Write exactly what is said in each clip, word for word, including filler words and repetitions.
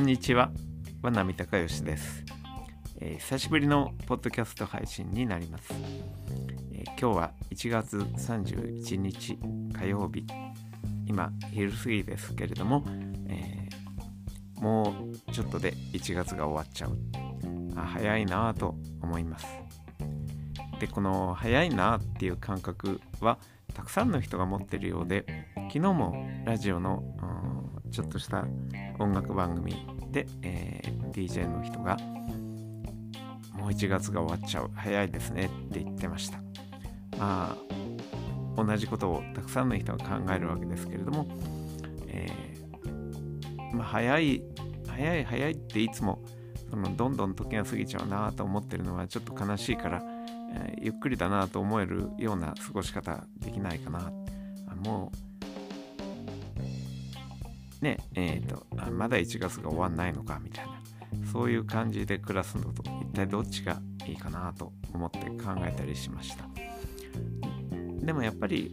こんにちは、和波孝義です、えー、久しぶりのポッドキャスト配信になります、えー、今日はいちがつさんじゅういちにち火曜日、今昼過ぎですけれども、えー、もうちょっとでいちがつが終わっちゃう。あ、早いなぁと思います。で、この早いなっていう感覚はたくさんの人が持っているようで、昨日もラジオのちょっとした音楽番組で、えー、ディージェー の人がもういちがつが終わっちゃう、早いですねって言ってました。まあ同じことをたくさんの人が考えるわけですけれども、えーまあ、早い早い早いっていつもそのどんどん時が過ぎちゃうなと思ってるのはちょっと悲しいから、えー、ゆっくりだなと思えるような過ごし方できないかな。もうねえー、とまだいちがつが終わんないのかみたいな、そういう感じで暮らすのと一体どっちがいいかなと思って考えたりしました。でもやっぱり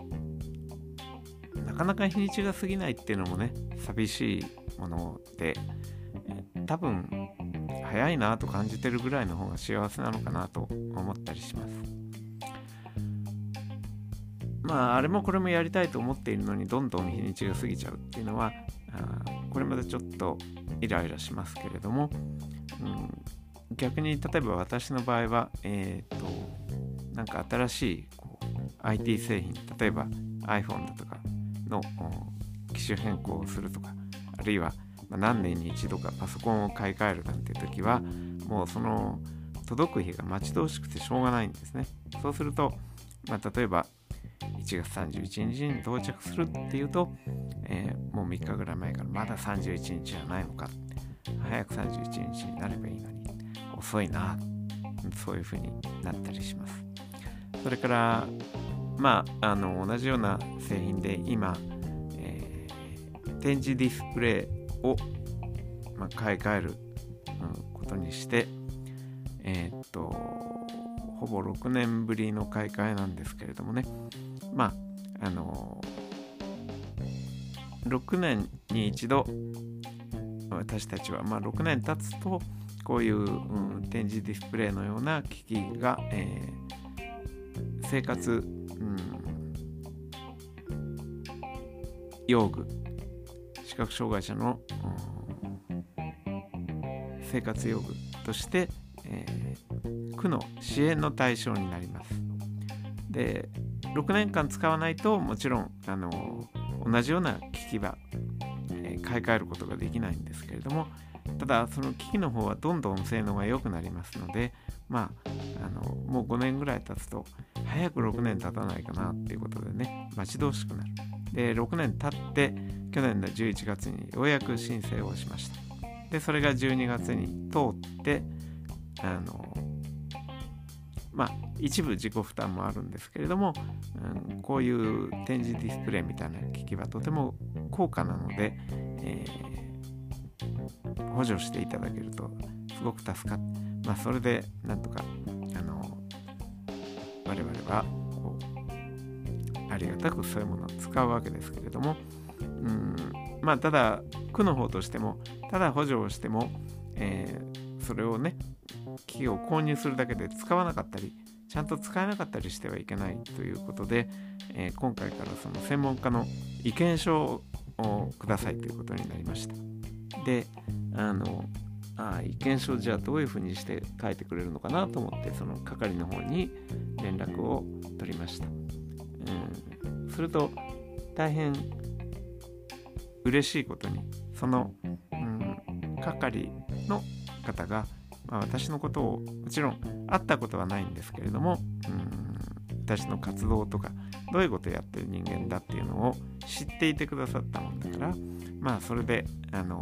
なかなか日にちが過ぎないっていうのもね、寂しいもので、多分早いなと感じてるぐらいの方が幸せなのかなと思ったりします。まああれもこれもやりたいと思っているのにどんどん日にちが過ぎちゃうっていうのは、これまでちょっとイライラしますけれども、うん、逆に例えば私の場合は、えー、となんか新しいこう アイティー 製品、例えば iPhone だとかの機種変更をするとか、あるいは何年に一度かパソコンを買い替えるなんて時は、もうその届く日が待ち遠しくてしょうがないんですね。そうすると、まあ、例えばいちがつさんじゅういちにちに到着するっていうと、えー、もうみっかぐらい前からまださんじゅういちにちじゃないのか、早くさんじゅういちにちになればいいのに遅いな、そういうふうになったりします。それからまああの同じような製品で今、えー、展示ディスプレイを、まあ、買い替える、うん、ことにしてえー、っとほぼろくねんぶりの買い替えなんですけれどもね、まああのー、ろくねんに一度私たちは、まあ、ろくねん経つとこういう、うん、展示ディスプレイのような機器が、えー、生活、うん、用具、視覚障害者の、うん、生活用具として、えー、区の支援の対象になります。で、ろくねんかん使わないともちろんあの同じような機器は、えー、買い替えることができないんですけれども、ただその機器の方はどんどん性能が良くなりますので、まあ、あのもうごねんぐらい経つと早くろくねん経たないかなっていうことでね、待ち遠しくなる。で、ろくねん経って去年のじゅういちがつにようやく申請をしました。で、それがじゅうにがつに通って、あのまあ、一部自己負担もあるんですけれども、うん、こういう展示ディスプレイみたいな機器はとても高価なので、えー、補助していただけるとすごく助かって、まあ、それでなんとかあの我々はこうありがたくそういうものを使うわけですけれども、うん、まあただ区の方としても、ただ補助をしても、えー、それをね、機器を購入するだけで使わなかったり、ちゃんと使えなかったりしてはいけないということで、えー、今回からその専門家の意見書をくださいということになりました。で、あのあ意見書、じゃあどういうふうにして書いてくれるのかなと思って、その係の方に連絡を取りました。うん、すると大変嬉しいことに、その、うん、係の方がまあ、私のことをもちろん会ったことはないんですけれども、うーん私の活動とかどういうことをやってる人間だっていうのを知っていてくださったもんだから、まあそれであの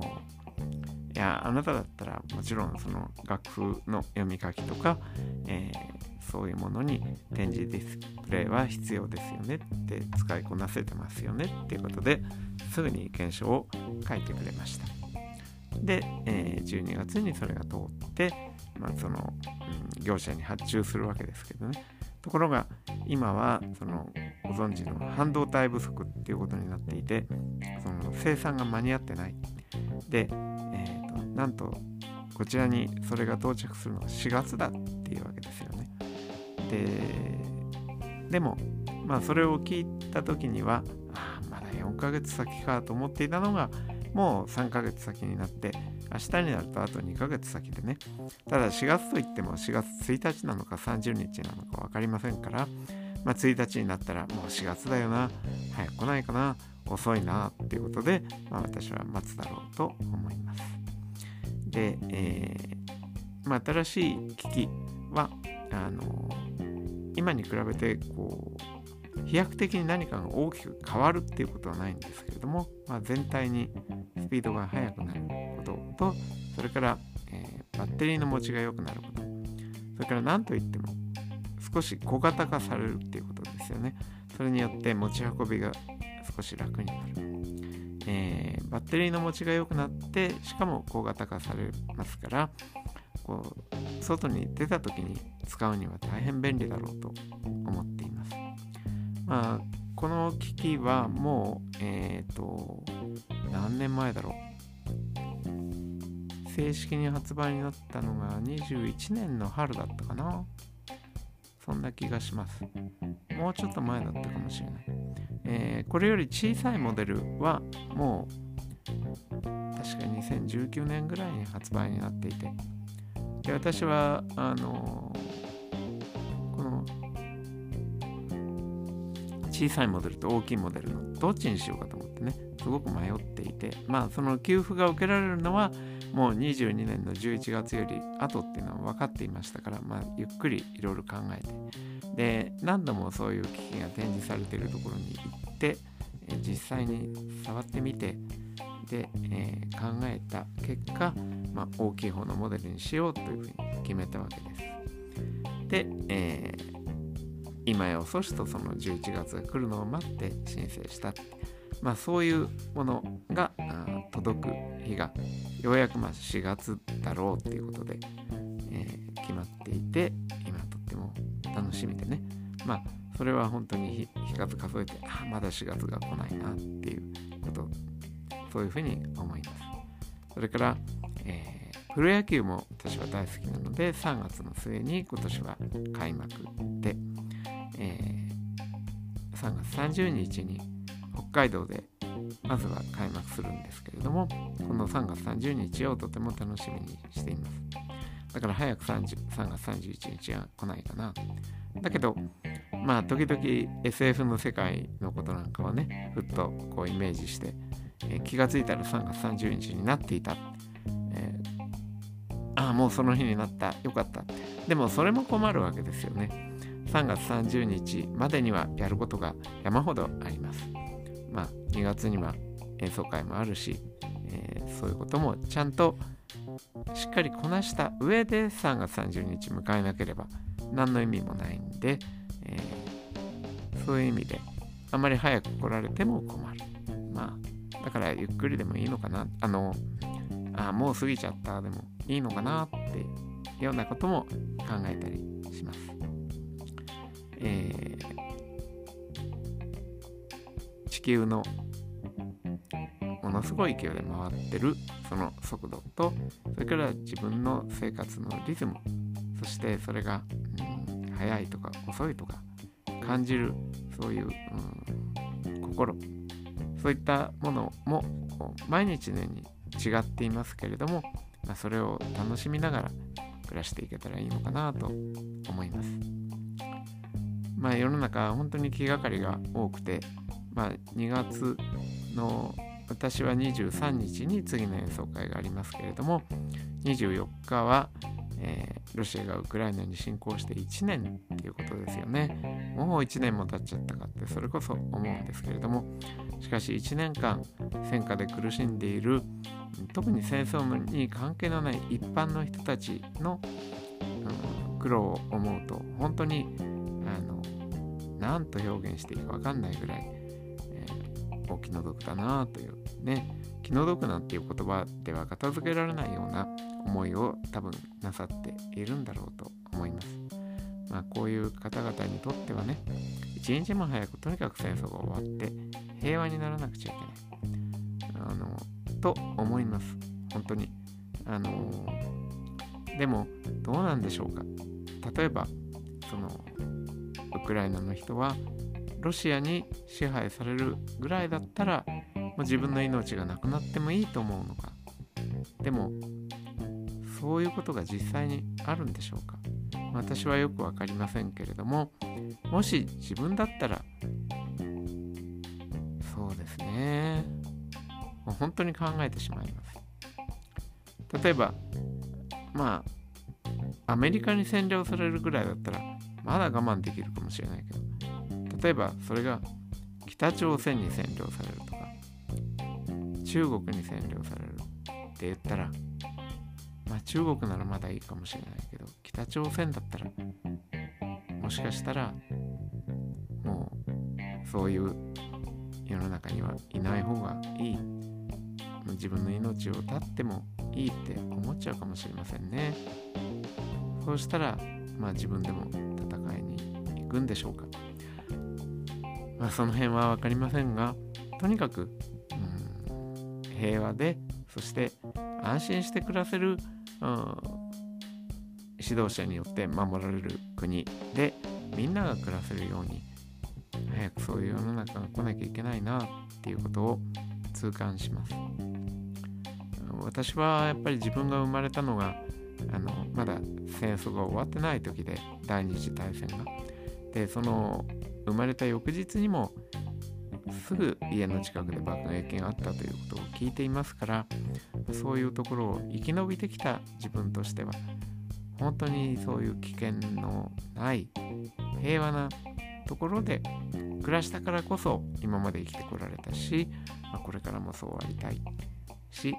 いやあなただったらもちろんその楽譜の読み書きとか、えー、そういうものに展示ディスプレイは必要ですよねって、使いこなせてますよねっていうことで、すぐに意見書を書いてくれました。で、えー、じゅうにがつにそれが通って、まあそのうん、業者に発注するわけですけどね。ところが今はそのご存知の半導体不足っていうことになっていて、その生産が間に合ってない。で、えーとなんとこちらにそれが到着するのはしがつだっていうわけですよね。で、でも、まあ、それを聞いた時にはあまだよんかげつ先かと思っていたのがもうさんかげつ先になって明日になるとあとにかげつ先でね。ただしがつといってもしがつついたちなのかさんじゅうにちなのか分かりませんから、まあ、ついたちになったらもうしがつだよな、早く来ないかな、遅いなっていうことで、まあ、私は待つだろうと思います。で、えーまあ、新しい機器はあの今に比べてこう飛躍的に何かが大きく変わるっていうことはないんですけれども、まあ、全体にスピードが速くなることと、それから、えー、バッテリーの持ちが良くなること、それから何といっても少し小型化されるっていうことですよね。それによって持ち運びが少し楽になる、えー、バッテリーの持ちが良くなってしかも小型化されますから、こう外に出た時に使うには大変便利だろうと思っています。まあ、この機器はもう、えーと、何年前だろう、正式に発売になったのがにじゅういちねんの春だったかな、そんな気がします。もうちょっと前だったかもしれない。えー、これより小さいモデルはもう確かにせんじゅうきゅうねんぐらいに発売になっていて、で私はあのー、この小さいモデルと大きいモデルのどっちにしようかと思ってね、すごく迷っていて、まあその給付が受けられるのはもうにじゅうにねんのじゅういちがつより後っていうのは分かっていましたから、まあ、ゆっくりいろいろ考えて、で何度もそういう機器が展示されているところに行って実際に触ってみて、で、えー、考えた結果、まあ、大きい方のモデルにしようというふうに決めたわけです。で、えー、今や遅しとそのじゅういちがつが来るのを待って申請した。まあ、そういうものが届く日がようやくまあしがつだろうということで、えー、決まっていて、今とっても楽しみでね、まあ、それは本当に日数数えてあまだしがつが来ないなっていうこと、そういうふうに思います。それから、えー、プロ野球も私は大好きなのでさんがつの末に今年は開幕で、えー、さんがつさんじゅうにちに北海道でまずは開幕するんですけれども、このさんがつさんじゅうにちをとても楽しみにしています。だから早くさんがつさんじゅういちにちが来ないかな。だけどまあ時々 エスエフ の世界のことなんかをねふっとこうイメージして、えー、気がついたらさんがつさんじゅうにちになっていた、えー、ああもうその日になったよかった。でもそれも困るわけですよね。さんがつさんじゅうにちまでにはやることが山ほどあります。まあ、にがつには演奏会もあるし、えー、そういうこともちゃんとしっかりこなした上でさんがつさんじゅうにち迎えなければ何の意味もないんで、えー、そういう意味であまり早く来られても困る。まあだからゆっくりでもいいのかな、あのあもう過ぎちゃったでもいいのかなっていうようなことも考えたりします。えー、地球のものすごい勢いで回ってるその速度と、それから自分の生活のリズム、そしてそれが、うん、速いとか遅いとか感じるそういう、うん、心、そういったものも毎日のように違っていますけれども、まあ、それを楽しみながら暮らしていけたらいいのかなと思います。まあ、世の中本当に気がかりが多くて、まあ、にがつの私はにじゅうさんにちに次の演奏会がありますけれども、にじゅうよっかは、えー、ロシアがウクライナに侵攻していちねんっていうことですよね。もういちねんも経っちゃったかってそれこそ思うんですけれども、しかしいちねんかん戦禍で苦しんでいる、特に戦争に関係のない一般の人たちの、うん、苦労を思うと本当にあのなんと表現していいか分かんないぐらい、えー、お気の毒だなというね、気の毒なんていう言葉では片付けられないような思いを多分なさっているんだろうと思います。まあ、こういう方々にとってはね、一日も早くとにかく戦争が終わって平和にならなくちゃいけないあのと思います。本当にあのー、でもどうなんでしょうか。例えばそのウクライナの人はロシアに支配されるぐらいだったらもう自分の命がなくなってもいいと思うのか。でもそういうことが実際にあるんでしょうか。私はよくわかりませんけれども、もし自分だったらそうですね、もう本当に考えてしまいます。例えばまあアメリカに占領されるぐらいだったらまだ我慢できるかもしれないけど、例えばそれが北朝鮮に占領されるとか中国に占領されるって言ったら、まあ、中国ならまだいいかもしれないけど北朝鮮だったらもしかしたらもうそういう世の中にはいない方がいい、自分の命を絶ってもいいって思っちゃうかもしれませんね。そうしたらまあ自分でも戦いに行くんでしょうか。まあその辺は分かりませんが、とにかく、うん、平和でそして安心して暮らせる、うん、指導者によって守られる国でみんなが暮らせるように早くそういう世の中が来なきゃいけないなっていうことを痛感します。私はやっぱり自分が生まれたのがあのまだ戦争が終わってない時で、第二次大戦がでその生まれた翌日にもすぐ家の近くで爆撃があったということを聞いていますから、そういうところを生き延びてきた自分としては本当にそういう危険のない平和なところで暮らしたからこそ今まで生きてこられたし、まあ、これからもそうありたいし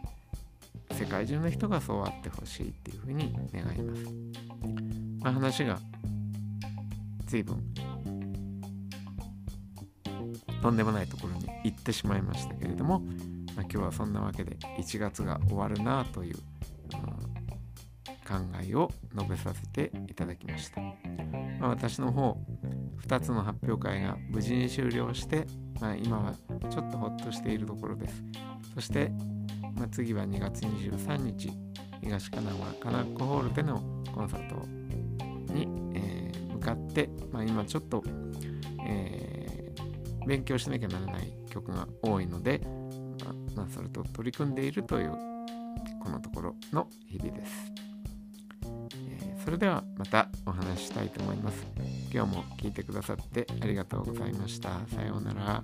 世界中の人がそうあってほしいっていうふうに願います。まあ、話が随分とんでもないところに行ってしまいましたけれども、まあ、今日はそんなわけでいちがつが終わるなという、うん、考えを述べさせていただきました。まあ、私の方ふたつの発表会が無事に終了して、まあ、今はちょっとほっとしているところです。そして、まあ、次はにがつにじゅうさんにち東神奈川カナックホールでのコンサートに、えー、向かって、まあ、今ちょっと、えー、勉強しなきゃならない曲が多いので、まあまあ、それと取り組んでいるというこのところの日々です。それではまたお話ししたいと思います。今日も聞いてくださってありがとうございました。さようなら。